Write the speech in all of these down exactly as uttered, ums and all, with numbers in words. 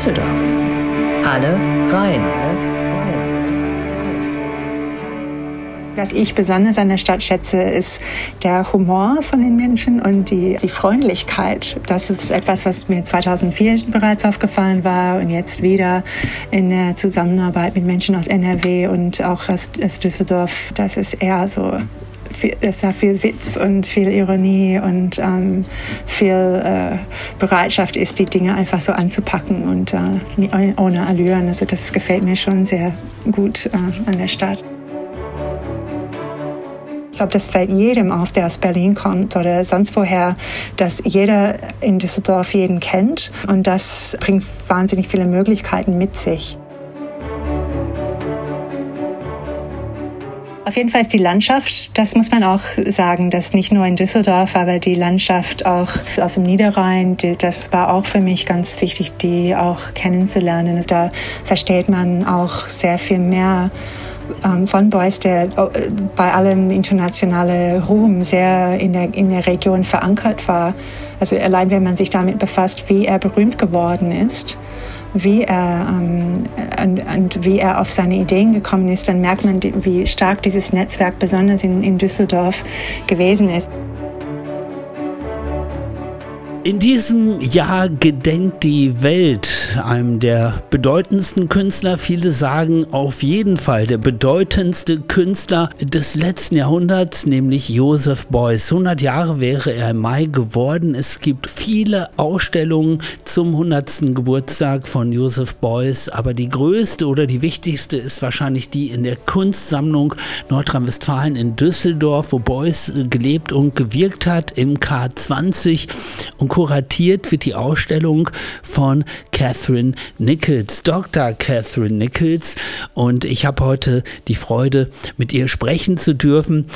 Düsseldorf. Alle rein. Was ich besonders an der Stadt schätze, ist der Humor von den Menschen und die, die Freundlichkeit. Das ist etwas, was mir zweitausendvier bereits aufgefallen war und jetzt wieder in der Zusammenarbeit mit Menschen aus N R W und auch aus, aus Düsseldorf. Das ist eher so, es hat viel Witz und viel Ironie und ähm, viel äh, Bereitschaft ist, die Dinge einfach so anzupacken und äh, ohne Allüren. Also das gefällt mir schon sehr gut äh, an der Stadt. Ich glaube, das fällt jedem auf, der aus Berlin kommt oder sonst woher, dass jeder in Düsseldorf jeden kennt. Und das bringt wahnsinnig viele Möglichkeiten mit sich. Auf jeden Fall ist die Landschaft, das muss man auch sagen, dass nicht nur in Düsseldorf, aber die Landschaft auch aus dem Niederrhein, das war auch für mich ganz wichtig, die auch kennenzulernen. Da versteht man auch sehr viel mehr von Beuys, der bei allem internationalen Ruhm sehr in der, in der Region verankert war. Also allein, wenn man sich damit befasst, wie er berühmt geworden ist, wie er, ähm, und, und wie er auf seine Ideen gekommen ist, dann merkt man, wie stark dieses Netzwerk besonders in, in Düsseldorf gewesen ist. In diesem Jahr gedenkt die Welt einem der bedeutendsten Künstler. Viele sagen auf jeden Fall der bedeutendste Künstler des letzten Jahrhunderts, nämlich Josef Beuys. hundert Jahre wäre er im Mai geworden. Es gibt viele Ausstellungen zum hundertsten Geburtstag von Josef Beuys. Aber die größte oder die wichtigste ist wahrscheinlich die in der Kunstsammlung Nordrhein-Westfalen in Düsseldorf, wo Beuys gelebt und gewirkt hat, im K zwanzig. Und kuratiert wird die Ausstellung von Catherine Nichols, Doktor Catherine Nichols. Und ich habe heute die Freude, mit ihr sprechen zu dürfen.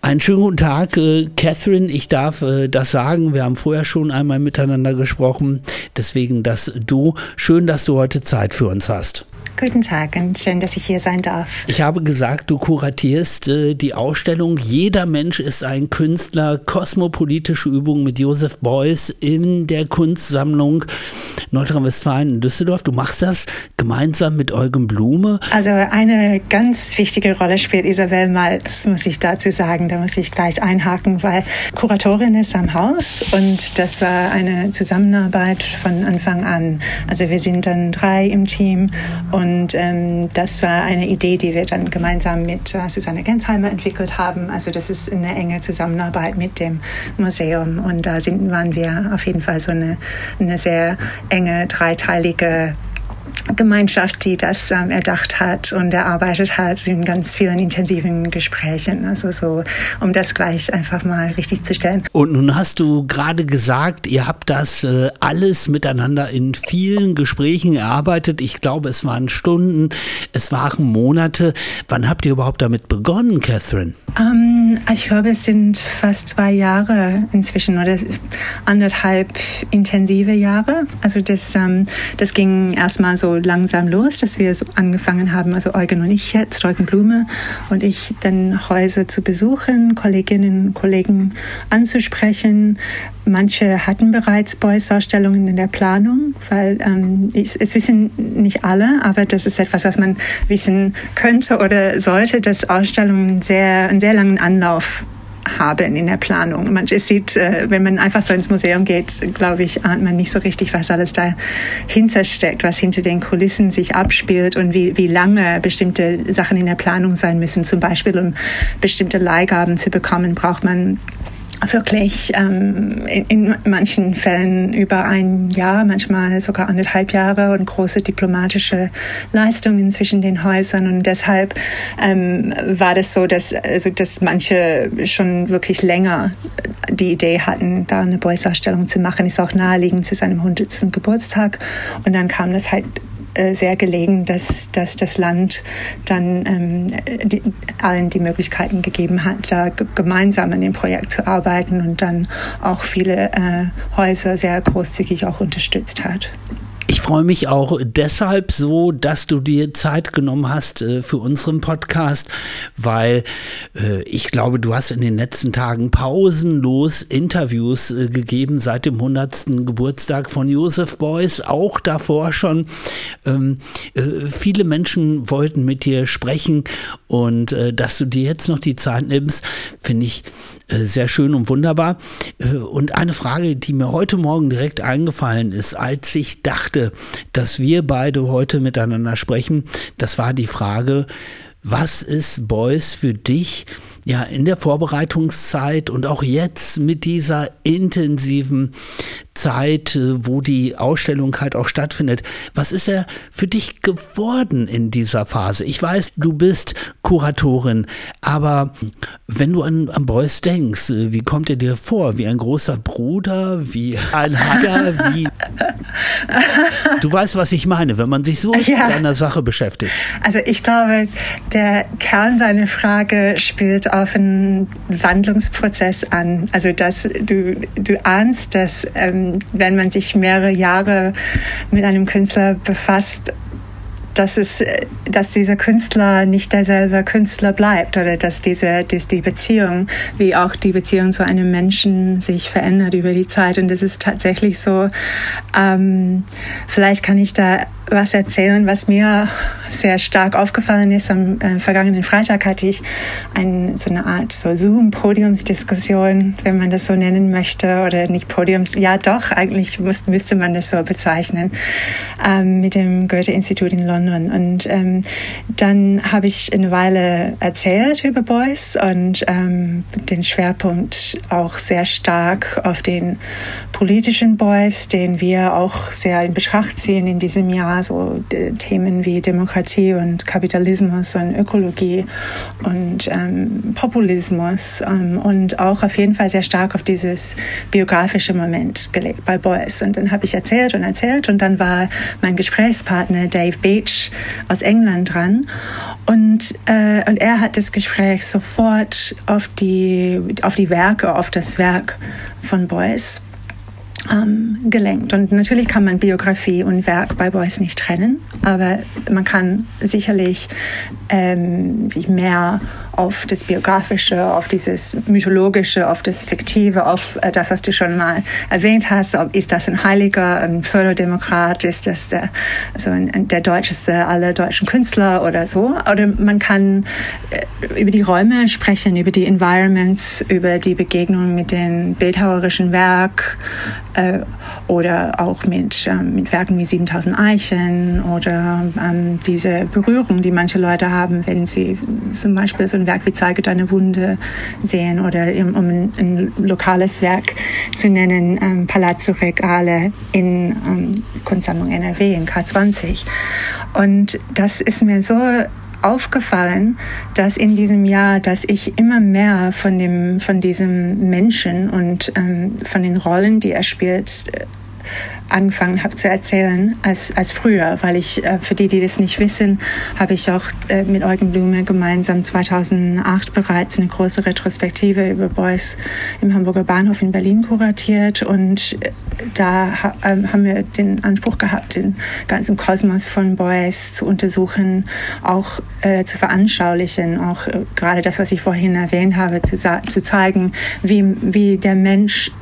Einen schönen guten Tag, äh, Catherine. Ich darf äh, das sagen. Wir haben vorher schon einmal miteinander gesprochen. Deswegen das Du. Schön, dass du heute Zeit für uns hast. Guten Tag und schön, dass ich hier sein darf. Ich habe gesagt, du kuratierst äh, die Ausstellung Jeder Mensch ist ein Künstler, kosmopolitische Übung mit Josef Beuys in der Kunstsammlung Nordrhein-Westfalen in Düsseldorf. Du machst das gemeinsam mit Eugen Blume. Also eine ganz wichtige Rolle spielt Isabel Malz, muss ich dazu sagen. Da muss ich gleich einhaken, weil Kuratorin ist am Haus und das war eine Zusammenarbeit von Anfang an. Also wir sind dann drei im Team und ähm, das war eine Idee, die wir dann gemeinsam mit äh, Susanne Gensheimer entwickelt haben. Also das ist eine enge Zusammenarbeit mit dem Museum und da sind, waren wir auf jeden Fall so eine, eine sehr enge, dreiteilige Gemeinschaft, die das ähm, erdacht hat und erarbeitet hat in ganz vielen intensiven Gesprächen. Also so, um das gleich einfach mal richtig zu stellen. Und nun hast du gerade gesagt, ihr habt das äh, alles miteinander in vielen Gesprächen erarbeitet. Ich glaube, es waren Stunden, es waren Monate. Wann habt ihr überhaupt damit begonnen, Catherine? Ähm, ich glaube, es sind fast zwei Jahre inzwischen oder anderthalb intensive Jahre. Also das, ähm, das ging erstmal so langsam los, dass wir so angefangen haben, also Eugen und ich jetzt, Eugen Blume und ich, dann Häuser zu besuchen, Kolleginnen und Kollegen anzusprechen. Manche hatten bereits Beuys-Ausstellungen in der Planung, weil ähm, ich, es wissen nicht alle, aber das ist etwas, was man wissen könnte oder sollte, dass Ausstellungen sehr, einen sehr langen Anlauf haben in der Planung. Man sieht, wenn man einfach so ins Museum geht, glaube ich, ahnt man nicht so richtig, was alles dahinter steckt, was hinter den Kulissen sich abspielt und wie, wie lange bestimmte Sachen in der Planung sein müssen. Zum Beispiel, um bestimmte Leihgaben zu bekommen, braucht man wirklich ähm, in, in manchen Fällen über ein Jahr, manchmal sogar anderthalb Jahre und große diplomatische Leistungen zwischen den Häusern. Und deshalb ähm, war das so, dass, also, dass manche schon wirklich länger die Idee hatten, da eine Beuys-Ausstellung zu machen. Ist auch naheliegend zu seinem hundertsten Geburtstag. Und dann kam das halt sehr gelegen, dass, dass das Land dann ähm, die, allen die Möglichkeiten gegeben hat, da g- gemeinsam an dem Projekt zu arbeiten und dann auch viele äh, Häuser sehr großzügig auch unterstützt hat. freue mich auch deshalb so, dass du dir Zeit genommen hast äh, für unseren Podcast, weil äh, ich glaube, du hast in den letzten Tagen pausenlos Interviews äh, gegeben seit dem hundertsten Geburtstag von Josef Beuys, auch davor schon. Ähm, äh, viele Menschen wollten mit dir sprechen und äh, dass du dir jetzt noch die Zeit nimmst, finde ich äh, sehr schön und wunderbar. Äh, und eine Frage, die mir heute Morgen direkt eingefallen ist, als ich dachte, dass wir beide heute miteinander sprechen, das war die Frage: Was ist Beuys für dich ja in der Vorbereitungszeit und auch jetzt mit dieser intensiven Zeit, wo die Ausstellung halt auch stattfindet? Was ist er für dich geworden in dieser Phase? Ich weiß, du bist Kuratorin, aber wenn du an, an Beuys denkst, wie kommt er dir vor? Wie ein großer Bruder? Wie ein Hacker? Wie du weißt, was ich meine, wenn man sich so ja. mit einer Sache beschäftigt. Also ich glaube, der Kern deiner Frage spielt auf einen Wandlungsprozess an. Also dass du, du ahnst, dass ähm, wenn man sich mehrere Jahre mit einem Künstler befasst, dass es, dass dieser Künstler nicht derselbe Künstler bleibt oder dass diese, dass die Beziehung, wie auch die Beziehung zu einem Menschen sich verändert über die Zeit. Und das ist tatsächlich so, ähm, vielleicht kann ich da was erzählen, was mir sehr stark aufgefallen ist. Am äh, vergangenen Freitag hatte ich ein, so eine Art so Zoom-Podiumsdiskussion, wenn man das so nennen möchte, oder nicht Podiums, ja doch, eigentlich muss, müsste man das so bezeichnen, ähm, mit dem Goethe-Institut in London. Und ähm, dann habe ich eine Weile erzählt über Beuys und ähm, den Schwerpunkt auch sehr stark auf den politischen Beuys, den wir auch sehr in Betracht ziehen in diesem Jahr. So Themen wie Demokratie und Kapitalismus und Ökologie und ähm, Populismus ähm, und auch auf jeden Fall sehr stark auf dieses biografische Moment gelegt bei Beuys. Und dann habe ich erzählt und erzählt und dann war mein Gesprächspartner Dave Beech aus England dran und, äh, und er hat das Gespräch sofort auf die, auf die Werke, auf das Werk von Beuys Ähm, gelenkt. Und natürlich kann man Biografie und Werk bei Beuys nicht trennen, aber man kann sicherlich ähm, sich mehr auf das Biografische, auf dieses Mythologische, auf das Fiktive, auf äh, das, was du schon mal erwähnt hast, ob, ist das ein Heiliger, ein Pseudodemokrat, ist das der, also ein, der deutscheste aller deutschen Künstler oder so. Oder man kann äh, über die Räume sprechen, über die Environments, über die Begegnung mit dem bildhauerischen Werk, Äh, oder auch mit, ähm, mit Werken wie siebentausend Eichen oder ähm, diese Berührung, die manche Leute haben, wenn sie zum Beispiel so ein Werk wie Zeige Deine Wunde sehen oder im, um ein, ein lokales Werk zu nennen, ähm, Palazzo Regale in ähm, Kunstsammlung N R W in K zwanzig. Und das ist mir so aufgefallen, dass in diesem Jahr, dass ich immer mehr von dem, von diesem Menschen und ähm, von den Rollen, die er spielt, äh, angefangen habe zu erzählen als, als früher, weil ich, äh, für die, die das nicht wissen, habe ich auch äh, mit Eugen Blume gemeinsam zweitausendacht bereits eine große Retrospektive über Beuys im Hamburger Bahnhof in Berlin kuratiert und äh, da ha- äh, haben wir den Anspruch gehabt, den ganzen Kosmos von Beuys zu untersuchen, auch äh, zu veranschaulichen, auch äh, gerade das, was ich vorhin erwähnt habe, zu, sa- zu zeigen, wie, wie der Mensch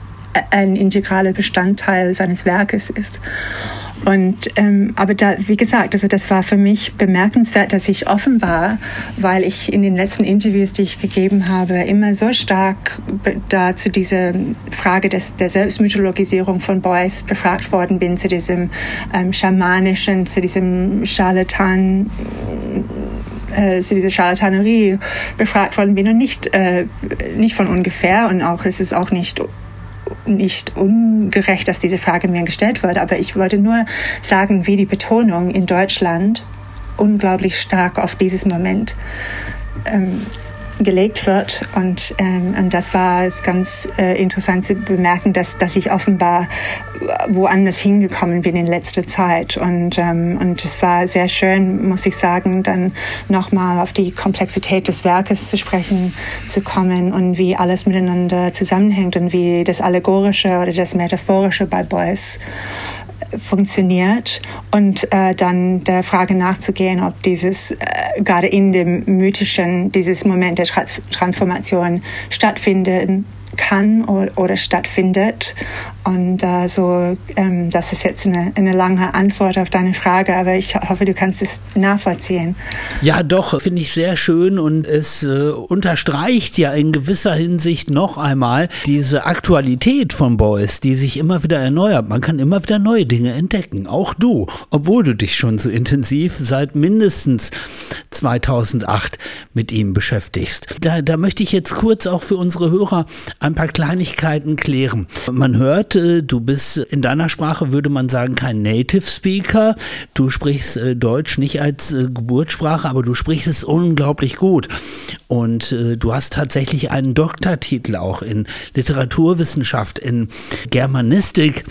ein integraler Bestandteil seines Werkes ist. Und ähm, aber da, wie gesagt, also das war für mich bemerkenswert, dass ich offen war, weil ich in den letzten Interviews, die ich gegeben habe, immer so stark da zu dieser Frage des, der Selbstmythologisierung von Beuys befragt worden bin, zu diesem ähm, schamanischen, zu diesem Charlatan, äh, zu dieser Charlatanerie befragt worden bin und nicht äh, nicht von ungefähr und auch es ist auch nicht nicht ungerecht, dass diese Frage mir gestellt wird, aber ich wollte nur sagen, wie die Betonung in Deutschland unglaublich stark auf dieses Moment ähm, gelegt wird und, ähm, und das war es ganz äh, interessant zu bemerken, dass, dass ich offenbar woanders hingekommen bin in letzter Zeit und ähm, und es war sehr schön, muss ich sagen, dann nochmal auf die Komplexität des Werkes zu sprechen zu kommen und wie alles miteinander zusammenhängt und wie das Allegorische oder das Metaphorische bei Beuys funktioniert und äh, dann der Frage nachzugehen, ob dieses äh, gerade in dem mythischen, dieses Moment der Trans- Transformation stattfinden kann oder, oder stattfindet. Und äh, so, ähm, das ist jetzt eine, eine lange Antwort auf deine Frage, aber ich hoffe, du kannst es nachvollziehen. Ja, doch, finde ich sehr schön, und es äh, unterstreicht ja in gewisser Hinsicht noch einmal diese Aktualität von Beuys, die sich immer wieder erneuert. Man kann immer wieder neue Dinge entdecken, auch du, obwohl du dich schon so intensiv seit mindestens zweitausendacht mit ihm beschäftigst. Da, da möchte ich jetzt kurz auch für unsere Hörer ein paar Kleinigkeiten klären. Man hört, du bist in deiner Sprache, würde man sagen, kein Native Speaker. Du sprichst Deutsch nicht als Geburtssprache, aber du sprichst es unglaublich gut. Und du hast tatsächlich einen Doktortitel auch in Literaturwissenschaft, in Germanistik.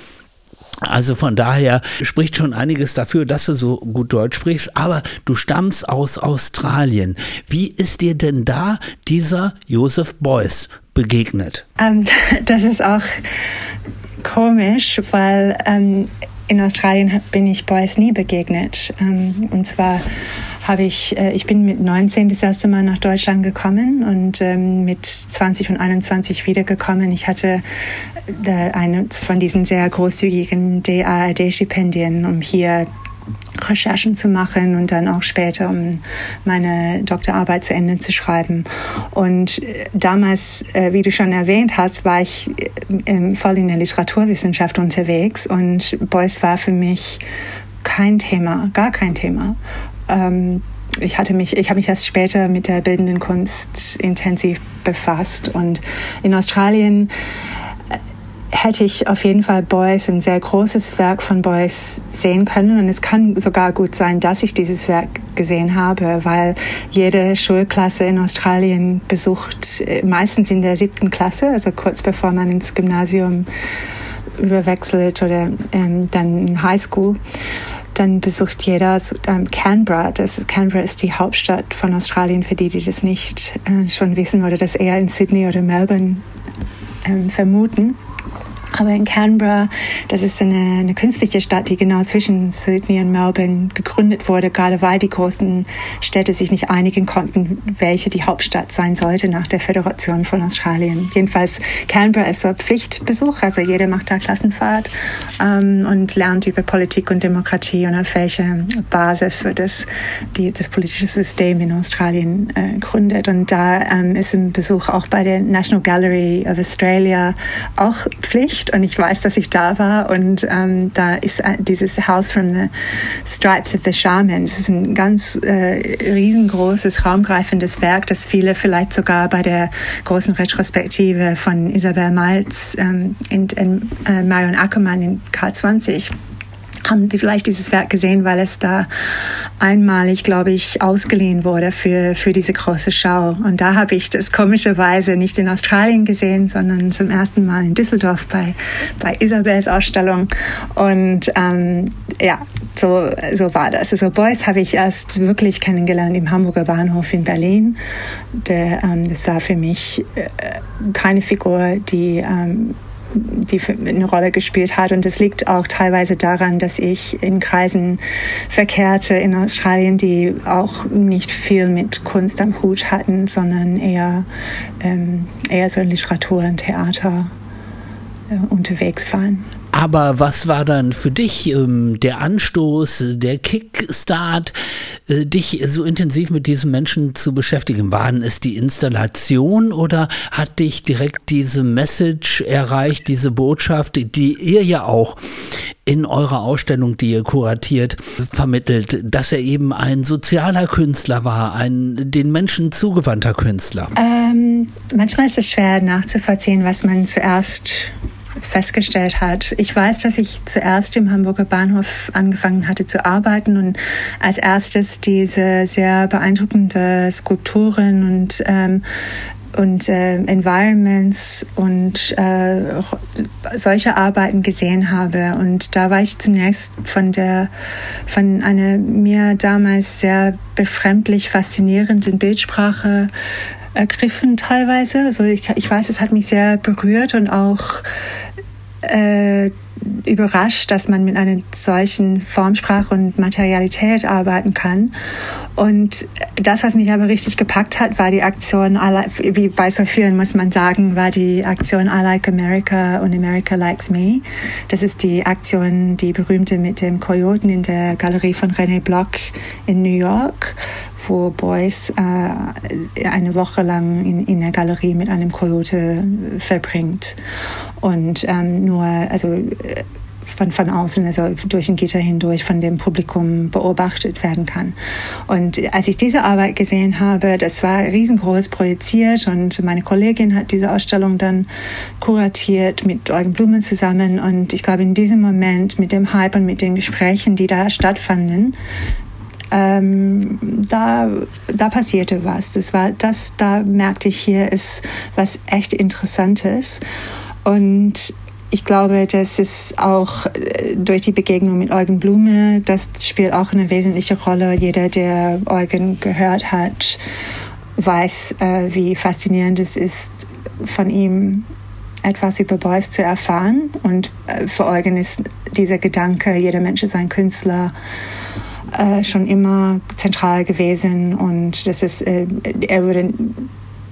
Also von daher spricht schon einiges dafür, dass du so gut Deutsch sprichst, aber du stammst aus Australien. Wie ist dir denn da dieser Josef Beuys begegnet? Ähm, das ist auch komisch, weil ähm, in Australien bin ich Beuys nie begegnet. Ähm, und zwar habe ich, äh, ich bin mit neunzehn das erste Mal nach Deutschland gekommen und ähm, mit zwanzig und einundzwanzig wiedergekommen. Ich hatte eines von diesen sehr großzügigen D A R D-Stipendien, um hier Recherchen zu machen und dann auch später, um meine Doktorarbeit zu Ende zu schreiben. Und damals, wie du schon erwähnt hast, war ich voll in der Literaturwissenschaft unterwegs, und Beuys war für mich kein Thema, gar kein Thema. Ich hatte mich, ich habe mich erst später mit der bildenden Kunst intensiv befasst, und in Australien hätte ich auf jeden Fall Beuys, ein sehr großes Werk von Beuys, sehen können. Und es kann sogar gut sein, dass ich dieses Werk gesehen habe, weil jede Schulklasse in Australien besucht, meistens in der siebten Klasse, also kurz bevor man ins Gymnasium überwechselt oder ähm, dann in High School, dann besucht jeder ähm, Canberra. Das ist, Canberra ist die Hauptstadt von Australien, für die, die das nicht äh, schon wissen oder das eher in Sydney oder Melbourne ähm, vermuten. Aber in Canberra, das ist eine, eine künstliche Stadt, die genau zwischen Sydney und Melbourne gegründet wurde, gerade weil die großen Städte sich nicht einigen konnten, welche die Hauptstadt sein sollte nach der Föderation von Australien. Jedenfalls, Canberra ist so ein Pflichtbesuch, also jeder macht da Klassenfahrt ähm, und lernt über Politik und Demokratie und auf welcher Basis so das, die, das politische System in Australien äh, gründet. Und da ähm, ist ein Besuch auch bei der National Gallery of Australia auch Pflicht. Und ich weiß, dass ich da war, und ähm, da ist äh, dieses House from the Stripes of the Shaman. Es ist ein ganz äh, riesengroßes, raumgreifendes Werk, das viele vielleicht sogar bei der großen Retrospektive von Isabel Malz ähm, in, in äh, Marion Ackermann in K zwanzig haben die vielleicht dieses Werk gesehen, weil es da einmalig, glaube ich, ausgeliehen wurde für, für diese große Schau. Und da habe ich das komischerweise nicht in Australien gesehen, sondern zum ersten Mal in Düsseldorf bei, bei Isabels Ausstellung. Und ähm, ja, so, so war das. Also Beuys habe ich erst wirklich kennengelernt im Hamburger Bahnhof in Berlin. Der, ähm, das war für mich äh, keine Figur, die... Ähm, die eine Rolle gespielt hat. Und das liegt auch teilweise daran, dass ich in Kreisen verkehrte in Australien, die auch nicht viel mit Kunst am Hut hatten, sondern eher, ähm, eher so in Literatur und Theater äh, unterwegs waren. Aber was war dann für dich ähm, der Anstoß, der Kickstart, äh, dich so intensiv mit diesen Menschen zu beschäftigen? Waren es die Installation oder hat dich direkt diese Message erreicht, diese Botschaft, die ihr ja auch in eurer Ausstellung, die ihr kuratiert, vermittelt, dass er eben ein sozialer Künstler war, ein den Menschen zugewandter Künstler? Ähm, manchmal ist es schwer nachzuvollziehen, was man zuerst festgestellt hat. Ich weiß, dass ich zuerst im Hamburger Bahnhof angefangen hatte zu arbeiten und als erstes diese sehr beeindruckende Skulpturen und ähm, und äh, Environments und äh, solche Arbeiten gesehen habe. Und da war ich zunächst von der von einer mir damals sehr befremdlich faszinierenden Bildsprache ergriffen teilweise. Also ich, ich weiß, es hat mich sehr berührt und auch äh, überrascht, dass man mit einer solchen Formsprache und Materialität arbeiten kann. Und das, was mich aber richtig gepackt hat, war die Aktion, wie bei so vielen muss man sagen, war die Aktion I like America and America likes me. Das ist die Aktion, die berühmte mit dem Kojoten in der Galerie von René Block in New York, wo Beuys äh, eine Woche lang in, in der Galerie mit einem Kojote verbringt. Und ähm, nur, also äh, von, von außen, also durch ein Gitter hindurch von dem Publikum beobachtet werden kann. Und als ich diese Arbeit gesehen habe, das war riesengroß projiziert und meine Kollegin hat diese Ausstellung dann kuratiert mit Eugen Blume zusammen. Und ich glaube, in diesem Moment mit dem Hype und mit den Gesprächen, die da stattfanden, Ähm, da, da passierte was. Das war, das, da merkte ich, hier ist was echt Interessantes. Und ich glaube, das ist auch durch die Begegnung mit Eugen Blume, das spielt auch eine wesentliche Rolle. Jeder, der Eugen gehört hat, weiß, äh, wie faszinierend es ist, von ihm etwas über Beuys zu erfahren. Und äh, für Eugen ist dieser Gedanke, jeder Mensch ist ein Künstler, Äh, schon immer zentral gewesen, und das ist, äh, er würde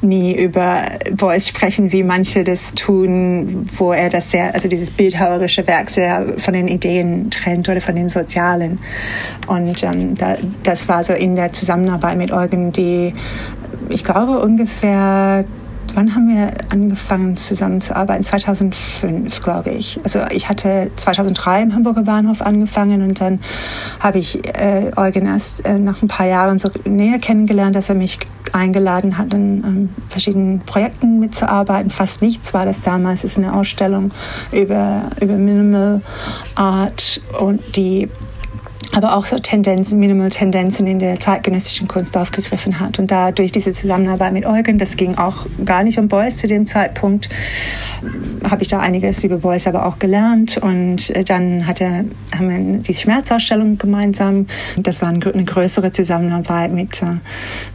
nie über Beuys sprechen, wie manche das tun, wo er das sehr, also dieses bildhauerische Werk sehr von den Ideen trennt oder von dem Sozialen. Und ähm, da, das war so in der Zusammenarbeit mit Eugen, die, ich glaube, ungefähr, wann haben wir angefangen zusammenzuarbeiten? zweitausendfünf, glaube ich. Also ich hatte zweitausenddrei im Hamburger Bahnhof angefangen, und dann habe ich äh, Eugen erst äh, nach ein paar Jahren so näher kennengelernt, dass er mich eingeladen hat, an ähm, verschiedenen Projekten mitzuarbeiten. Fast nichts war das damals. Es ist eine Ausstellung über, über Minimal Art und die aber auch so Tendenzen, Minimal-Tendenzen in der zeitgenössischen Kunst aufgegriffen hat. Und dadurch diese Zusammenarbeit mit Eugen, das ging auch gar nicht um Beuys zu dem Zeitpunkt, habe ich da einiges über Beuys aber auch gelernt. Und dann hat er, haben wir die Schmerzausstellung gemeinsam. Das war eine größere Zusammenarbeit mit,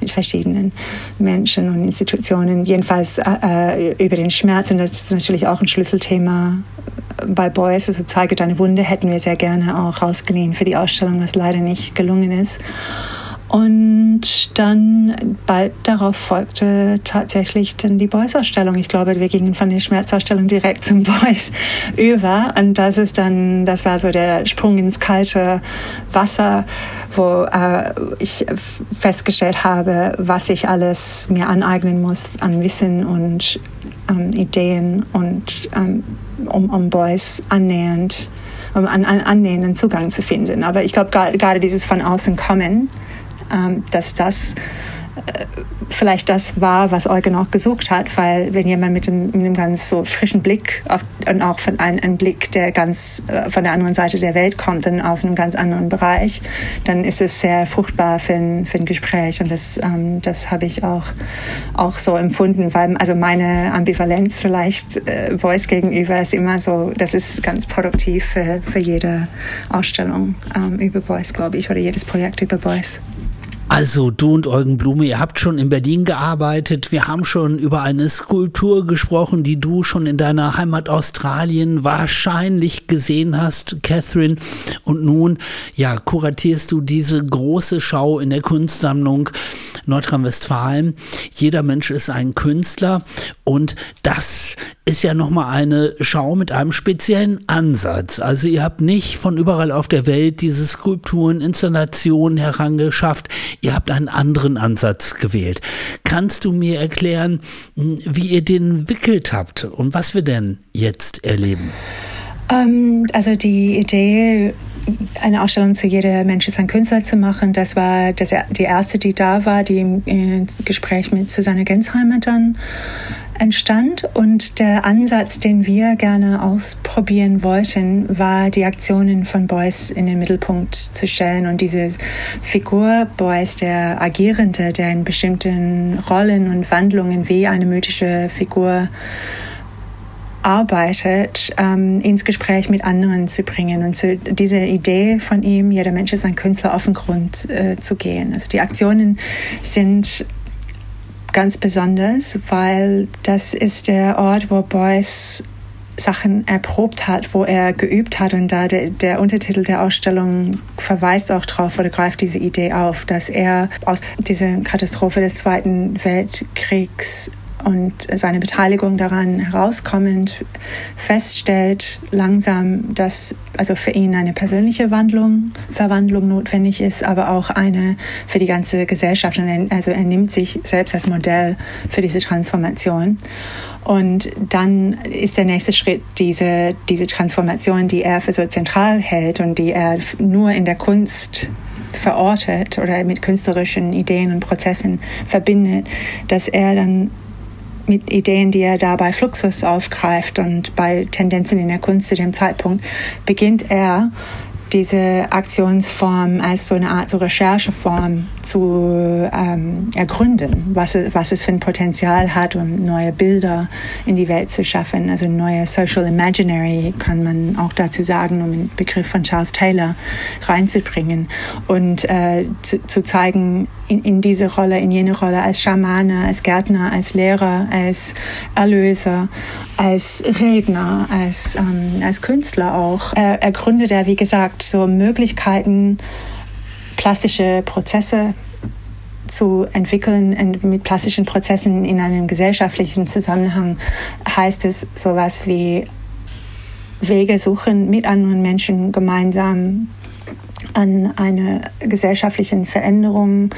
mit verschiedenen Menschen und Institutionen, jedenfalls äh, über den Schmerz. Und das ist natürlich auch ein Schlüsselthema bei Beuys, also Zeige Deine Wunde hätten wir sehr gerne auch rausgeliehen für die Ausstellung, was leider nicht gelungen ist. Und dann bald darauf folgte tatsächlich dann die Beuys-Ausstellung. Ich glaube, wir gingen von der Schmerzausstellung direkt zum Beuys über. Und das ist dann, das war so der Sprung ins kalte Wasser, wo äh, ich festgestellt habe, was ich alles mir aneignen muss an Wissen und ähm, Ideen und ähm, um, um Beuys annähernd, um an, an annähernden Zugang zu finden. Aber ich glaube, gerade dieses von außen kommen, dass das äh, vielleicht das war, was Eugen auch gesucht hat, weil wenn jemand mit einem, mit einem ganz so frischen Blick auf, und auch von einem, einem Blick, der ganz äh, von der anderen Seite der Welt kommt und aus einem ganz anderen Bereich, dann ist es sehr fruchtbar für ein, für ein Gespräch, und das, ähm, das habe ich auch, auch so empfunden, weil also meine Ambivalenz vielleicht äh, Beuys gegenüber ist immer so, das ist ganz produktiv für, für jede Ausstellung ähm, über Beuys, glaube ich, oder jedes Projekt über Beuys. Also du und Eugen Blume, ihr habt schon in Berlin gearbeitet, wir haben schon über eine Skulptur gesprochen, die du schon in deiner Heimat Australien wahrscheinlich gesehen hast, Catherine. Und nun, ja, kuratierst du diese große Schau in der Kunstsammlung Nordrhein-Westfalen. Jeder Mensch ist ein Künstler, und das ist ja nochmal eine Schau mit einem speziellen Ansatz. Also ihr habt nicht von überall auf der Welt diese Skulpturen, Installationen herangeschafft. Ihr habt einen anderen Ansatz gewählt. Kannst du mir erklären, wie ihr den entwickelt habt und was wir denn jetzt erleben? Ähm, also die Idee, eine Ausstellung zu jeder Mensch ist ein Künstler zu machen, das war das, die erste, die da war, die im Gespräch mit Susanne Gensheimer dann entstand. Und der Ansatz, den wir gerne ausprobieren wollten, war, die Aktionen von Beuys in den Mittelpunkt zu stellen und diese Figur Beuys, der Agierende, der in bestimmten Rollen und Wandlungen wie eine mythische Figur arbeitet, ähm, ins Gespräch mit anderen zu bringen und zu dieser Idee von ihm, jeder Mensch ist ein Künstler, auf den Grund äh, zu gehen. Also die Aktionen sind ganz besonders, weil das ist der Ort, wo Beuys Sachen erprobt hat, wo er geübt hat. Und da der, der Untertitel der Ausstellung verweist auch drauf oder greift diese Idee auf, dass er aus dieser Katastrophe des Zweiten Weltkriegs und seine Beteiligung daran herauskommend feststellt langsam, dass also für ihn eine persönliche Wandlung, Verwandlung notwendig ist, aber auch eine für die ganze Gesellschaft. Und er, also er nimmt sich selbst als Modell für diese Transformation. Und dann ist der nächste Schritt diese, diese Transformation, die er für so zentral hält und die er nur in der Kunst verortet oder mit künstlerischen Ideen und Prozessen verbindet, dass er dann mit Ideen, die er da bei Fluxus aufgreift und bei Tendenzen in der Kunst zu dem Zeitpunkt, beginnt er, diese Aktionsform als so eine Art so Rechercheform zu ähm, ergründen, was, was es für ein Potenzial hat, um neue Bilder in die Welt zu schaffen. Also neue Social Imaginary, kann man auch dazu sagen, um den Begriff von Charles Taylor reinzubringen und äh, zu, zu zeigen, in, in diese Rolle, in jene Rolle als Schamane, als Gärtner, als Lehrer, als Erlöser, als Redner, als, ähm, als Künstler auch. Er, er gründet er, wie gesagt, so Möglichkeiten, plastische Prozesse zu entwickeln. Und mit plastischen Prozessen in einem gesellschaftlichen Zusammenhang heißt es sowas wie Wege suchen, mit anderen Menschen gemeinsam an einer gesellschaftlichen Veränderung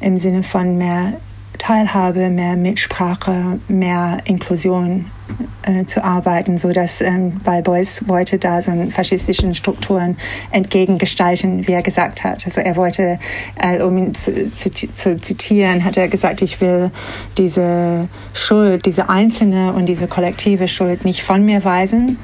im Sinne von mehr Teilhabe, mehr Mitsprache, mehr Inklusion äh, zu arbeiten, sodass ähm, weil Beuys wollte da so faschistischen Strukturen entgegengestalten, wie er gesagt hat. Also er wollte, äh, um ihn zu, zu, zu zitieren, hat er gesagt, ich will diese Schuld, diese einzelne und diese kollektive Schuld nicht von mir weisen.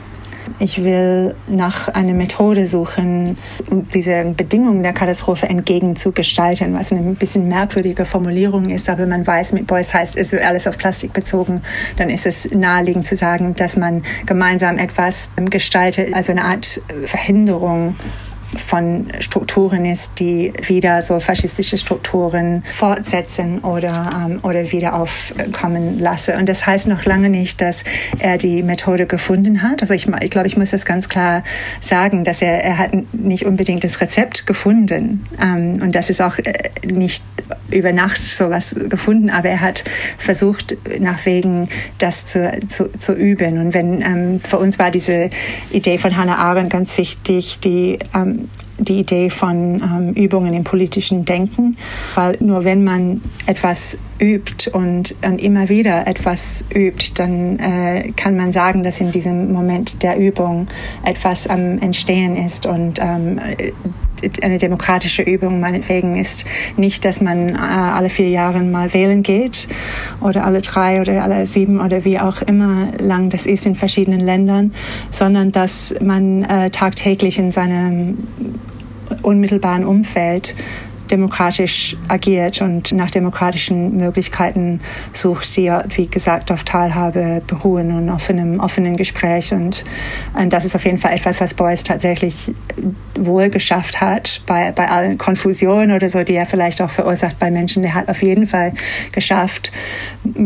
Ich will nach einer Methode suchen, um diese Bedingungen der Katastrophe entgegenzugestalten, was eine bisschen merkwürdige Formulierung ist, aber man weiß, mit Beuys heißt, es wird alles auf Plastik bezogen, dann ist es naheliegend zu sagen, dass man gemeinsam etwas gestaltet, also eine Art Verhinderung von Strukturen ist, die wieder so faschistische Strukturen fortsetzen oder, ähm, oder wieder aufkommen lasse. Und das heißt noch lange nicht, dass er die Methode gefunden hat. Also ich, ich glaube, ich muss das ganz klar sagen, dass er, er hat nicht unbedingt das Rezept gefunden. Ähm, und das ist auch nicht über Nacht sowas gefunden, aber er hat versucht, nach Wegen das zu, zu, zu üben. Und wenn ähm, für uns war diese Idee von Hannah Arendt ganz wichtig, die ähm, die Idee von ähm, Übungen im politischen Denken, weil nur wenn man etwas übt und, und immer wieder etwas übt, dann äh, kann man sagen, dass in diesem Moment der Übung etwas am ähm, Entstehen ist. Und ähm, eine demokratische Übung meinetwegen ist nicht, dass man äh, alle vier Jahre mal wählen geht oder alle drei oder alle sieben oder wie auch immer lang das ist in verschiedenen Ländern, sondern dass man äh, tagtäglich in seinem unmittelbaren Umfeld demokratisch agiert und nach demokratischen Möglichkeiten sucht, die, wie gesagt, auf Teilhabe beruhen und auf einem offenen Gespräch. Und, und das ist auf jeden Fall etwas, was Beuys tatsächlich wohl geschafft hat, bei, bei allen Konfusionen oder so, die er vielleicht auch verursacht bei Menschen. Der hat auf jeden Fall geschafft,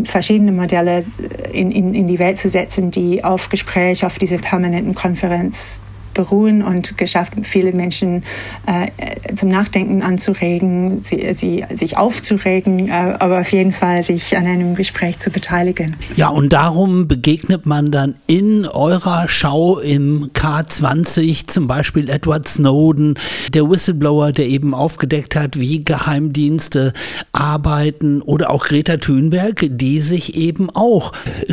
verschiedene Modelle in, in, in die Welt zu setzen, die auf Gespräch, auf diese permanenten Konferenz beruhen und geschafft, viele Menschen äh, zum Nachdenken anzuregen, sie, sie, sich aufzuregen, äh, aber auf jeden Fall sich an einem Gespräch zu beteiligen. Ja, und darum begegnet man dann in eurer Schau im K zwanzig zum Beispiel Edward Snowden, der Whistleblower, der eben aufgedeckt hat, wie Geheimdienste arbeiten, oder auch Greta Thunberg, die sich eben auch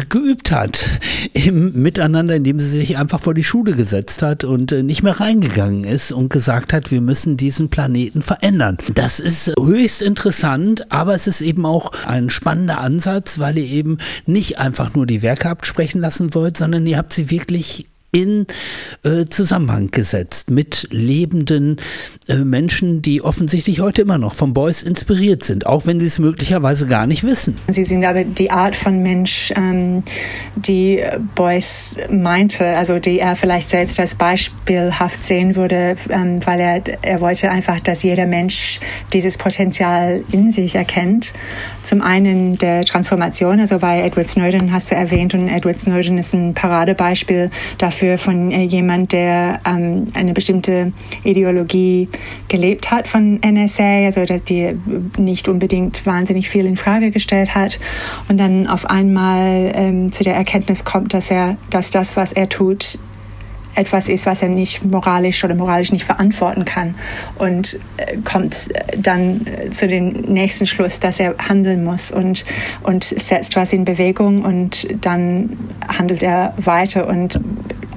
geübt hat im Miteinander, indem sie sich einfach vor die Schule gesetzt hat und nicht mehr reingegangen ist und gesagt hat, wir müssen diesen Planeten verändern. Das ist höchst interessant, aber es ist eben auch ein spannender Ansatz, weil ihr eben nicht einfach nur die Werke absprechen lassen wollt, sondern ihr habt sie wirklich in äh, Zusammenhang gesetzt mit lebenden äh, Menschen, die offensichtlich heute immer noch von Beuys inspiriert sind, auch wenn sie es möglicherweise gar nicht wissen. Sie sind aber die Art von Mensch, ähm, die Beuys meinte, also die er vielleicht selbst als beispielhaft sehen würde, ähm, weil er, er wollte einfach, dass jeder Mensch dieses Potenzial in sich erkennt. Zum einen der Transformation, also bei Edward Snowden hast du erwähnt, und Edward Snowden ist ein Paradebeispiel dafür, von äh, jemand, der ähm, eine bestimmte Ideologie gelebt hat von N S A, also dass die nicht unbedingt wahnsinnig viel in Frage gestellt hat und dann auf einmal ähm, zu der Erkenntnis kommt, dass er, dass das, was er tut, etwas ist, was er nicht moralisch oder moralisch nicht verantworten kann, und äh, kommt dann zu dem nächsten Schluss, dass er handeln muss und, und setzt was in Bewegung, und dann handelt er weiter und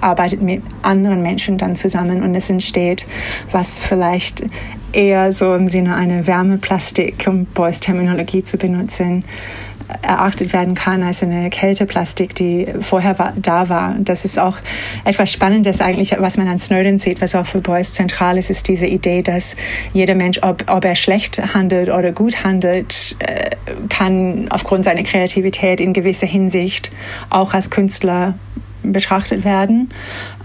arbeitet mit anderen Menschen dann zusammen, und es entsteht, was vielleicht eher so im Sinne einer Wärmeplastik, um Beuys Terminologie zu benutzen, erachtet werden kann als eine Kälteplastik, die vorher war, da war. Und das ist auch etwas Spannendes eigentlich, was man an Snowden sieht, was auch für Beuys zentral ist, ist diese Idee, dass jeder Mensch, ob, ob er schlecht handelt oder gut handelt, kann aufgrund seiner Kreativität in gewisser Hinsicht auch als Künstler betrachtet werden.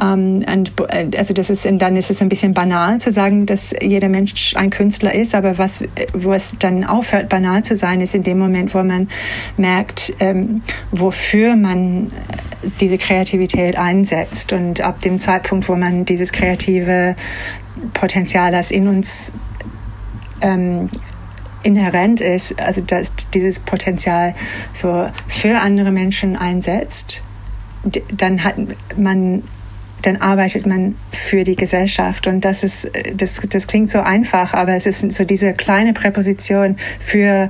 Um, and, also das ist, und dann ist es ein bisschen banal zu sagen, dass jeder Mensch ein Künstler ist, aber was, was dann aufhört, banal zu sein, ist in dem Moment, wo man merkt, ähm, wofür man diese Kreativität einsetzt. Und ab dem Zeitpunkt, wo man dieses kreative Potenzial, das in uns ähm, inhärent ist, also dass dieses Potenzial so für andere Menschen einsetzt, dann hat man, dann arbeitet man für die Gesellschaft, und das ist, das, das klingt so einfach, aber es ist so, diese kleine Präposition für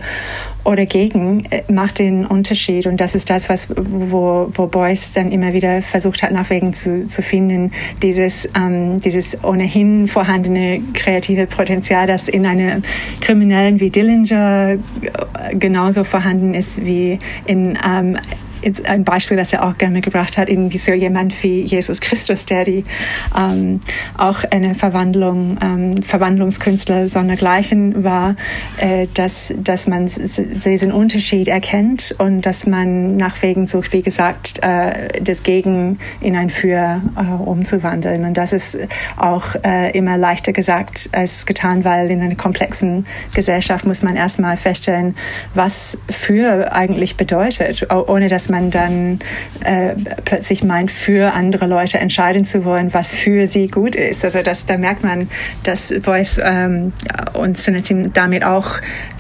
oder gegen macht den Unterschied, und das ist das, was wo, wo Beuys dann immer wieder versucht hat, nach Wegen zu, zu finden, dieses, ähm, dieses ohnehin vorhandene kreative Potenzial, das in einem Kriminellen wie Dillinger genauso vorhanden ist wie in ähm, ist ein Beispiel, das er auch gerne gebracht hat, irgendwie so jemand wie Jesus Christus, der die, ähm, auch eine Verwandlung, ähm, Verwandlungskünstler sondergleichen war, äh, dass, dass man diesen Unterschied erkennt und dass man nach Wegen sucht, wie gesagt, äh, das Gegen in ein Für äh, umzuwandeln. Und das ist auch äh, immer leichter gesagt als getan, weil in einer komplexen Gesellschaft muss man erstmal feststellen, was Für eigentlich bedeutet, ohne dass man dann äh, plötzlich meint, für andere Leute entscheiden zu wollen, was für sie gut ist. Also das, da merkt man, dass Beuys ähm, uns damit auch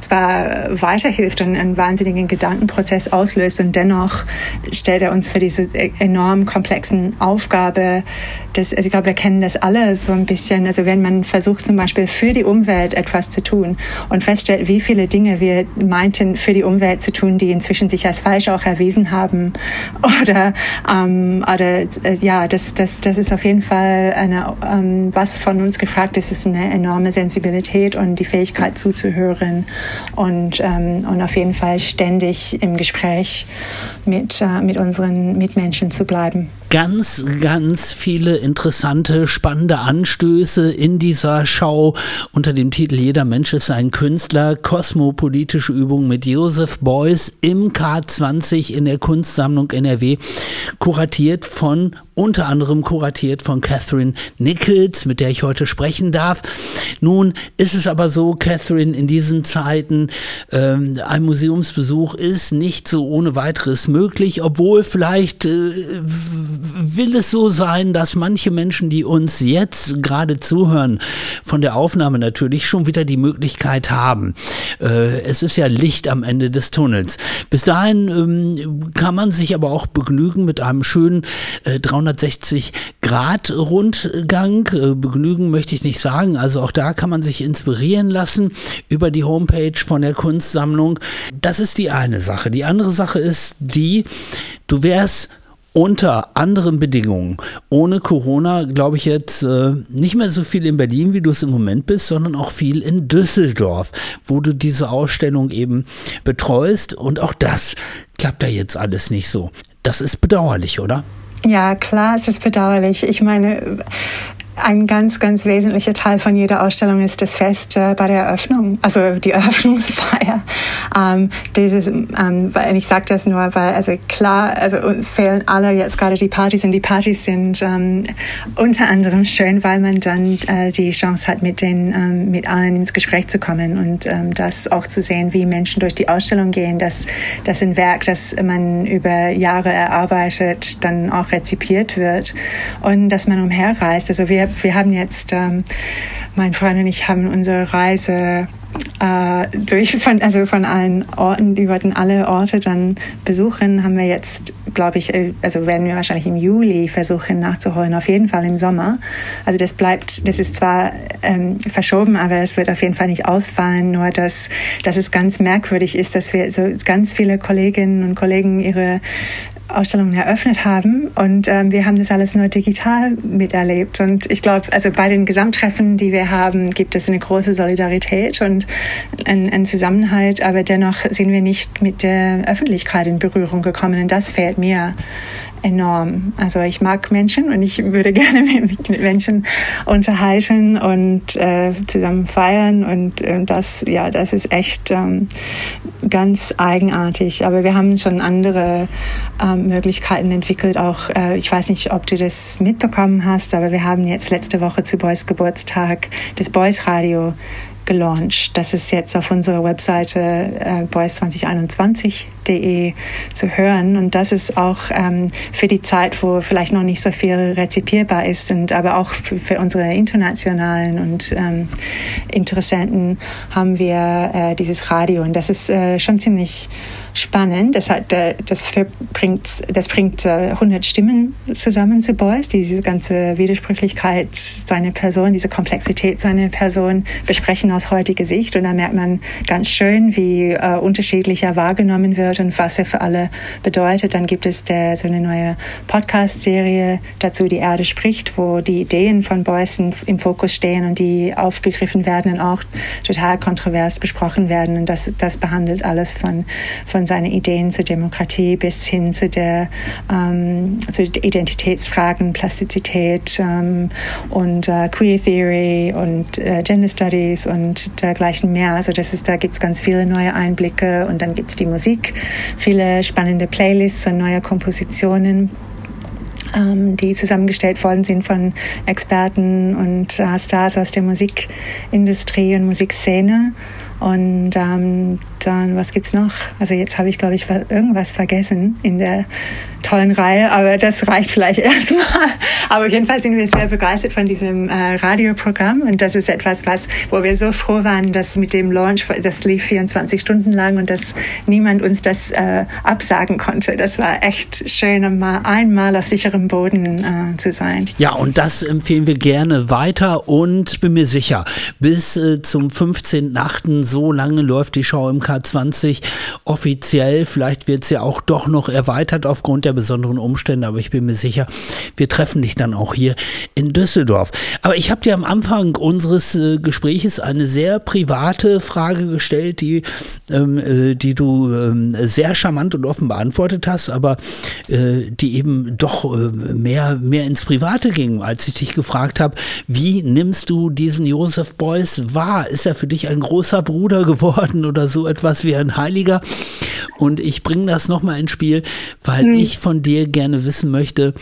zwar weiterhilft und einen wahnsinnigen Gedankenprozess auslöst, und dennoch stellt er uns für diese enorm komplexen Aufgabe, das, also ich glaube, wir kennen das alle so ein bisschen, also wenn man versucht, zum Beispiel für die Umwelt etwas zu tun und feststellt, wie viele Dinge wir meinten, für die Umwelt zu tun, die inzwischen sich als falsch auch erwiesen haben, oder, ähm, oder äh, ja, das, das, das ist auf jeden Fall eine, ähm, was von uns gefragt ist, ist eine enorme Sensibilität und die Fähigkeit zuzuhören, und, ähm, und auf jeden Fall ständig im Gespräch mit, äh, mit unseren Mitmenschen zu bleiben. Ganz, ganz viele interessante, spannende Anstöße in dieser Schau unter dem Titel Jeder Mensch ist ein Künstler, kosmopolitische Übung mit Josef Beuys im K zwanzig in der Kunstsammlung N R W, kuratiert von, unter anderem kuratiert von Catherine Nichols, mit der ich heute sprechen darf. Nun ist es aber so, Catherine, in diesen Zeiten, ähm, ein Museumsbesuch ist nicht so ohne weiteres möglich, obwohl vielleicht äh, will es so sein, dass manche Menschen, die uns jetzt gerade zuhören, von der Aufnahme natürlich schon wieder die Möglichkeit haben. Äh, es ist ja Licht am Ende des Tunnels. Bis dahin ähm, kann man sich aber auch begnügen mit einem schönen äh, dreihundertsechzig Grad Rundgang. Äh, begnügen möchte ich nicht sagen. Also auch da kann man sich inspirieren lassen über die Homepage von der Kunstsammlung. Das ist die eine Sache. Die andere Sache ist die, du wärst unter anderen Bedingungen, ohne Corona, glaube ich jetzt, äh, nicht mehr so viel in Berlin, wie du es im Moment bist, sondern auch viel in Düsseldorf, wo du diese Ausstellung eben betreust, und auch das klappt da jetzt alles nicht so. Das ist bedauerlich, oder? Ja, klar, es ist bedauerlich. Ich meine, ein ganz, ganz wesentlicher Teil von jeder Ausstellung ist das Fest äh, bei der Eröffnung, also die Eröffnungsfeier. Ähm, dieses, ähm, ich sage das nur, weil, also klar, also fehlen alle jetzt gerade die Partys, und die Partys sind ähm, unter anderem schön, weil man dann äh, die Chance hat, mit den, ähm, mit allen ins Gespräch zu kommen und ähm, das auch zu sehen, wie Menschen durch die Ausstellung gehen, dass das ein Werk, das man über Jahre erarbeitet, dann auch rezipiert wird und dass man umherreist. Also wir Wir haben jetzt, ähm, mein Freund und ich haben unsere Reise äh, durch, von, also von allen Orten, die wollten alle Orte dann besuchen, haben wir jetzt, glaube ich, also werden wir wahrscheinlich im Juli versuchen nachzuholen, auf jeden Fall im Sommer. Also das bleibt, das ist zwar ähm, verschoben, aber es wird auf jeden Fall nicht ausfallen, nur dass, dass es ganz merkwürdig ist, dass wir so ganz viele Kolleginnen und Kollegen ihre Ausstellungen eröffnet haben und ähm, wir haben das alles nur digital miterlebt, und ich glaube, also bei den Gesamttreffen, die wir haben, gibt es eine große Solidarität und einen, einen Zusammenhalt, aber dennoch sind wir nicht mit der Öffentlichkeit in Berührung gekommen, und das fehlt mir enorm. Also ich mag Menschen und ich würde gerne mit, mit Menschen unterhalten und äh, zusammen feiern, und, und das, ja, das ist echt ähm, ganz eigenartig. Aber wir haben schon andere ähm, Möglichkeiten entwickelt. Auch äh, ich weiß nicht, ob du das mitbekommen hast, aber wir haben jetzt letzte Woche zu Beuys Geburtstag das Beuys Radio gelauncht. Das ist jetzt auf unserer Webseite äh, beuys zwanzig einundzwanzig punkt de zu hören, und das ist auch ähm, für die Zeit, wo vielleicht noch nicht so viel rezipierbar ist, und aber auch für, für unsere internationalen und ähm, Interessenten haben wir äh, dieses Radio, und das ist äh, schon ziemlich spannend. Das hat, das bringt, das bringt hundert Stimmen zusammen zu Beuys, die diese ganze Widersprüchlichkeit seiner Person, diese Komplexität seiner Person besprechen aus heutiger Sicht, und da merkt man ganz schön, wie äh, unterschiedlich er wahrgenommen wird und was er für alle bedeutet. Dann gibt es der, so eine neue Podcast-Serie dazu, Die Erde spricht, wo die Ideen von Beuys im Fokus stehen und die aufgegriffen werden und auch total kontrovers besprochen werden, und das, das behandelt alles von, von von seinen Ideen zur Demokratie bis hin zu der ähm, zu Identitätsfragen, Plastizität ähm, und äh, Queer Theory und äh, Gender Studies und dergleichen mehr. Also das ist, da gibt es ganz viele neue Einblicke, und dann gibt es die Musik, viele spannende Playlists und neue Kompositionen, Ähm, die zusammengestellt worden sind von Experten und äh, Stars aus der Musikindustrie und Musikszene. Und ähm, dann, was gibt's noch? Also jetzt habe ich, glaube ich, irgendwas vergessen in der tollen Reihe, aber das reicht vielleicht erstmal. Aber jedenfalls sind wir sehr begeistert von diesem äh, Radioprogramm, und das ist etwas, was, wo wir so froh waren, dass mit dem Launch, das lief vierundzwanzig Stunden lang, und dass niemand uns das äh, absagen konnte. Das war echt schön, um mal einmal auf sicherem Boden äh, zu sein. Ja, und das empfehlen wir gerne weiter, und bin mir sicher, bis äh, zum fünfzehnten achten so lange läuft die Show im K zwanzig offiziell. Vielleicht wird es ja auch doch noch erweitert aufgrund der besonderen Umstände, aber ich bin mir sicher, wir treffen dich dann auch hier in Düsseldorf. Aber ich habe dir am Anfang unseres äh, Gespräches eine sehr private Frage gestellt, die, ähm, äh, die du ähm, sehr charmant und offen beantwortet hast, aber äh, die eben doch äh, mehr, mehr ins Private ging, als ich dich gefragt habe, wie nimmst du diesen Josef Beuys wahr? Ist er für dich ein großes großer Bruder geworden oder so etwas wie ein Heiliger? Und ich bringe das nochmal ins Spiel, weil mhm. ich von dir gerne wissen möchte,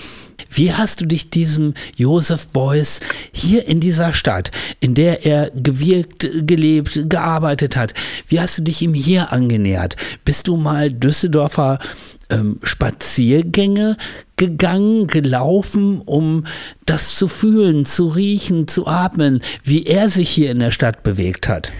wie hast du dich diesem Josef Beuys hier in dieser Stadt, in der er gewirkt, gelebt, gearbeitet hat, wie hast du dich ihm hier angenähert? Bist du mal Düsseldorfer ähm, Spaziergänge gegangen, gelaufen, um das zu fühlen, zu riechen, zu atmen, wie er sich hier in der Stadt bewegt hat?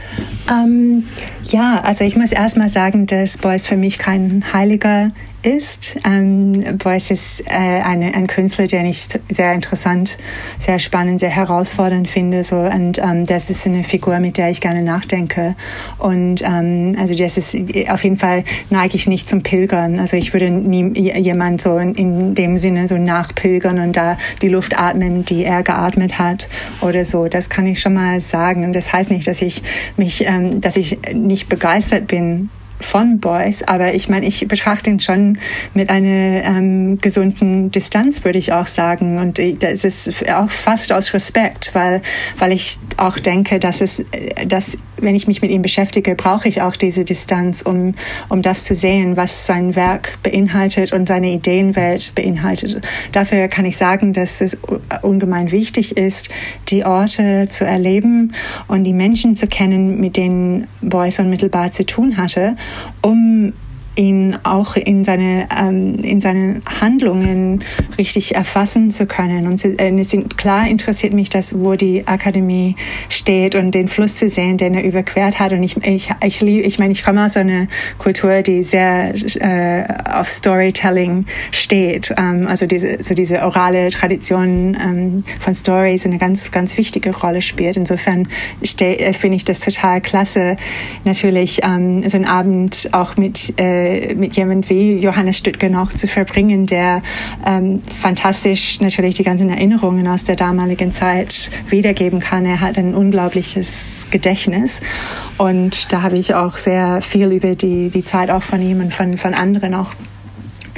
Ähm, ja, also ich muss erst mal sagen, dass Beuys für mich kein Heiliger ist. Ähm, Beuys ist äh, eine, ein Künstler, den ich sehr interessant, sehr spannend, sehr herausfordernd finde. So. Und ähm, das ist eine Figur, mit der ich gerne nachdenke. Und ähm, also das ist, auf jeden Fall neige ich nicht zum Pilgern. Also ich würde nie jemand so in, in dem Sinne so nachpilgern und da die Luft atmen, die er geatmet hat oder so. Das kann ich schon mal sagen. Und das heißt nicht, dass ich mich, ähm, dass ich nicht begeistert bin von Beuys, aber ich meine, ich betrachte ihn schon mit einer ähm, gesunden Distanz, würde ich auch sagen, und das ist auch fast aus Respekt, weil weil ich auch denke, dass es, dass wenn ich mich mit ihm beschäftige, brauche ich auch diese Distanz, um um das zu sehen, was sein Werk beinhaltet und seine Ideenwelt beinhaltet. Dafür kann ich sagen, dass es ungemein wichtig ist, die Orte zu erleben und die Menschen zu kennen, mit denen Beuys unmittelbar zu tun hatte, um ihn auch in seine, ähm, in seine Handlungen richtig erfassen zu können. Und zu, äh, klar interessiert mich das, wo die Akademie steht und den Fluss zu sehen, den er überquert hat. Und ich, ich, ich liebe, ich meine, ich komme aus so einer Kultur, die sehr äh, auf Storytelling steht. Ähm, also diese, so diese orale Tradition ähm, von Stories eine ganz, ganz wichtige Rolle spielt. Insofern ste- finde ich das total klasse. Natürlich ähm, so einen Abend auch mit äh, mit jemand wie Johannes Stüttgen auch zu verbringen, der ähm, fantastisch natürlich die ganzen Erinnerungen aus der damaligen Zeit wiedergeben kann. Er hat ein unglaubliches Gedächtnis und da habe ich auch sehr viel über die, die Zeit auch von ihm und von, von anderen auch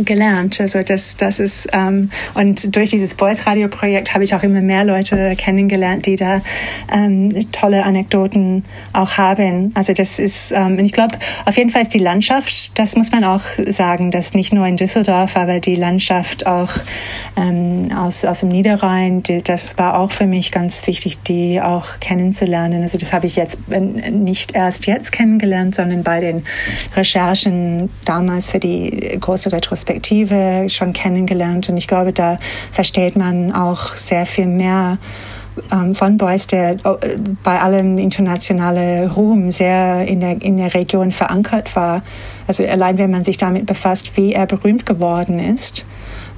gelernt. Also das, das ist ähm, und durch dieses Beuys Radio Projekt habe ich auch immer mehr Leute kennengelernt, die da ähm, tolle Anekdoten auch haben. Also das ist, ähm, ich glaube, auf jeden Fall ist die Landschaft, das muss man auch sagen, dass nicht nur in Düsseldorf, aber die Landschaft auch ähm, aus aus dem Niederrhein, die, das war auch für mich ganz wichtig, die auch kennenzulernen. Also das habe ich jetzt äh, nicht erst jetzt kennengelernt, sondern bei den Recherchen damals für die große Retrospektive schon kennengelernt, und ich glaube, da versteht man auch sehr viel mehr ähm, von Beuys, der äh, bei allem internationalen Ruhm sehr in der, in der Region verankert war. Also allein, wenn man sich damit befasst, wie er berühmt geworden ist,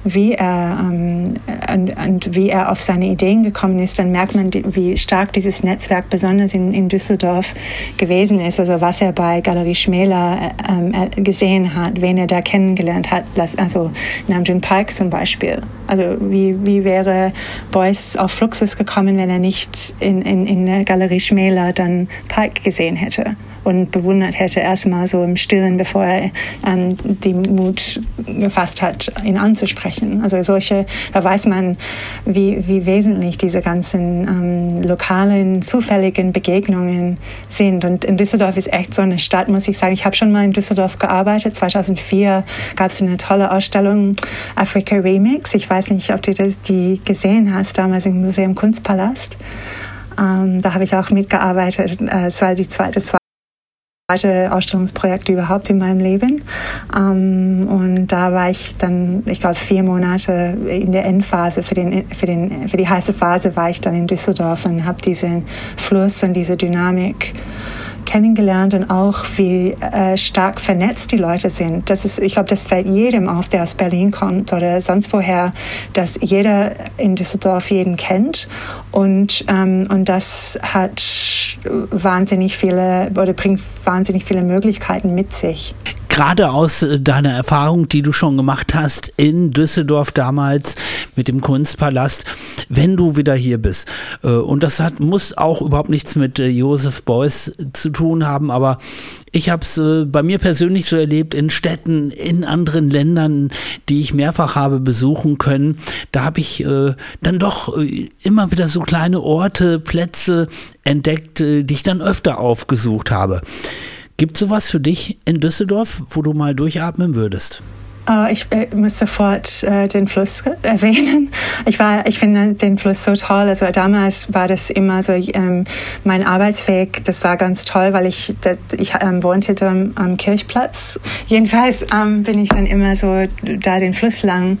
wie er ähm, und, und wie er auf seine Ideen gekommen ist, dann merkt man, die, wie stark dieses Netzwerk besonders in, in Düsseldorf gewesen ist. Also was er bei Galerie Schmela ähm, gesehen hat, wen er da kennengelernt hat, also Nam June Paik zum Beispiel. Also wie, wie wäre Beuys auf Fluxus gekommen, wenn er nicht in, in, in der Galerie Schmela dann Paik gesehen hätte und bewundert hätte, erstmal so im Stillen, bevor er ähm, den Mut gefasst hat, ihn anzusprechen. Also solche, da weiß man, wie, wie wesentlich diese ganzen ähm, lokalen, zufälligen Begegnungen sind. Und in Düsseldorf ist echt so eine Stadt, muss ich sagen. Ich habe schon mal in Düsseldorf gearbeitet. zweitausendvier gab es eine tolle Ausstellung, Africa Remix. Ich weiß nicht, ob du das, die gesehen hast, damals im Museum Kunstpalast. Ähm, da habe ich auch mitgearbeitet. Es war die zweite, zweite Ausstellungsprojekte überhaupt in meinem Leben. Und da war ich dann, ich glaube, vier Monate in der Endphase, für, den, für, den, für die heiße Phase war ich dann in Düsseldorf und habe diesen Fluss und diese Dynamik kennengelernt und auch, wie äh, stark vernetzt die Leute sind. Das ist, ich glaube, das fällt jedem auf, der aus Berlin kommt oder sonst woher, dass jeder in Düsseldorf jeden kennt, und ähm, und das hat wahnsinnig viele oder bringt wahnsinnig viele Möglichkeiten mit sich. Gerade aus deiner Erfahrung, die du schon gemacht hast in Düsseldorf damals mit dem Kunstpalast, wenn du wieder hier bist, und das hat, muss auch überhaupt nichts mit Josef Beuys zu tun haben, aber ich habe es bei mir persönlich so erlebt, in Städten, in anderen Ländern, die ich mehrfach habe besuchen können, da habe ich dann doch immer wieder so kleine Orte, Plätze entdeckt, die ich dann öfter aufgesucht habe. Gibt es sowas für dich in Düsseldorf, wo du mal durchatmen würdest? Oh, ich äh, muss sofort äh, den Fluss erwähnen. Ich war, ich finde den Fluss so toll. Also damals war das immer so ähm, mein Arbeitsweg. Das war ganz toll, weil ich, das, ich ähm, wohnte am, am Kirchplatz. Jedenfalls ähm, bin ich dann immer so da den Fluss lang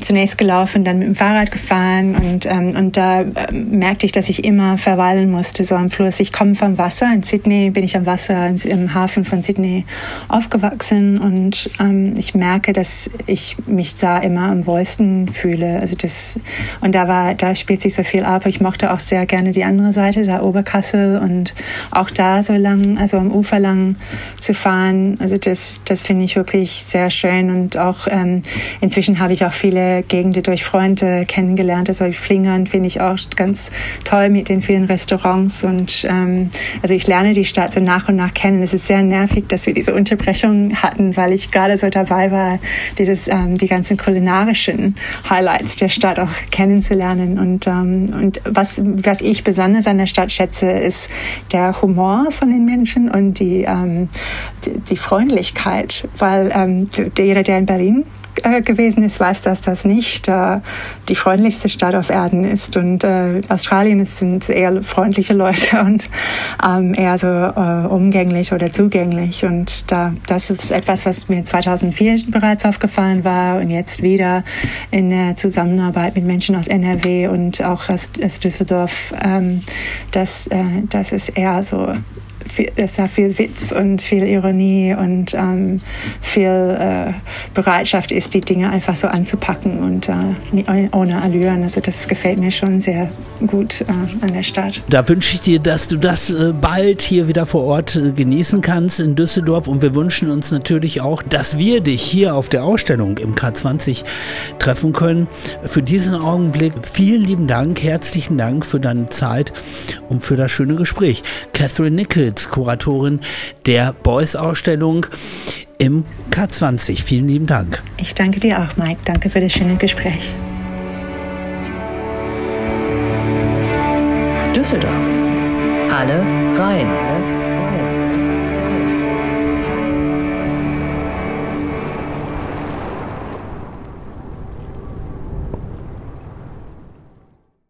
zunächst gelaufen, dann mit dem Fahrrad gefahren, und ähm, und da merkte ich, dass ich immer verweilen musste, so am Fluss. Ich komme vom Wasser, in Sydney bin ich am Wasser, im, im Hafen von Sydney aufgewachsen, und ähm, ich merke, dass ich mich da immer am wohlsten fühle. Also das, und da war, da spielt sich so viel ab. Ich mochte auch sehr gerne die andere Seite, da Oberkassel, und auch da so lang, also am Ufer lang zu fahren. Also das, das finde ich wirklich sehr schön. Und auch ähm, inzwischen habe ich auch viele Gegenden durch Freunde kennengelernt. Also Flingern finde ich auch ganz toll mit den vielen Restaurants. Und ähm, also ich lerne die Stadt so nach und nach kennen. Es ist sehr nervig, dass wir diese Unterbrechung hatten, weil ich gerade so dabei war, dieses, ähm, die ganzen kulinarischen Highlights der Stadt auch kennenzulernen. Und, ähm, und was, was ich besonders an der Stadt schätze, ist der Humor von den Menschen und die, ähm, die, die Freundlichkeit, weil ähm, jeder, der in Berlin gewesen ist, weiß, dass das nicht äh, die freundlichste Stadt auf Erden ist, und äh, Australien sind eher freundliche Leute und ähm, eher so äh, umgänglich oder zugänglich, und da, das ist etwas, was mir zweitausendvier bereits aufgefallen war und jetzt wieder in der Zusammenarbeit mit Menschen aus N R W und auch aus, aus Düsseldorf, ähm, das, äh, das ist eher so. Es hat viel Witz und viel Ironie und ähm, viel äh, Bereitschaft ist, die Dinge einfach so anzupacken und äh, ohne Allüren. Also das gefällt mir schon sehr gut äh, an der Stadt. Da wünsche ich dir, dass du das äh, bald hier wieder vor Ort äh, genießen kannst in Düsseldorf, und wir wünschen uns natürlich auch, dass wir dich hier auf der Ausstellung im K zwanzig treffen können. Für diesen Augenblick vielen lieben Dank, herzlichen Dank für deine Zeit und für das schöne Gespräch. Catherine Nichols, Kuratorin der Beuys-Ausstellung im K zwanzig. Vielen lieben Dank. Ich danke dir auch, Mike. Danke für das schöne Gespräch. Düsseldorf. Halle rein.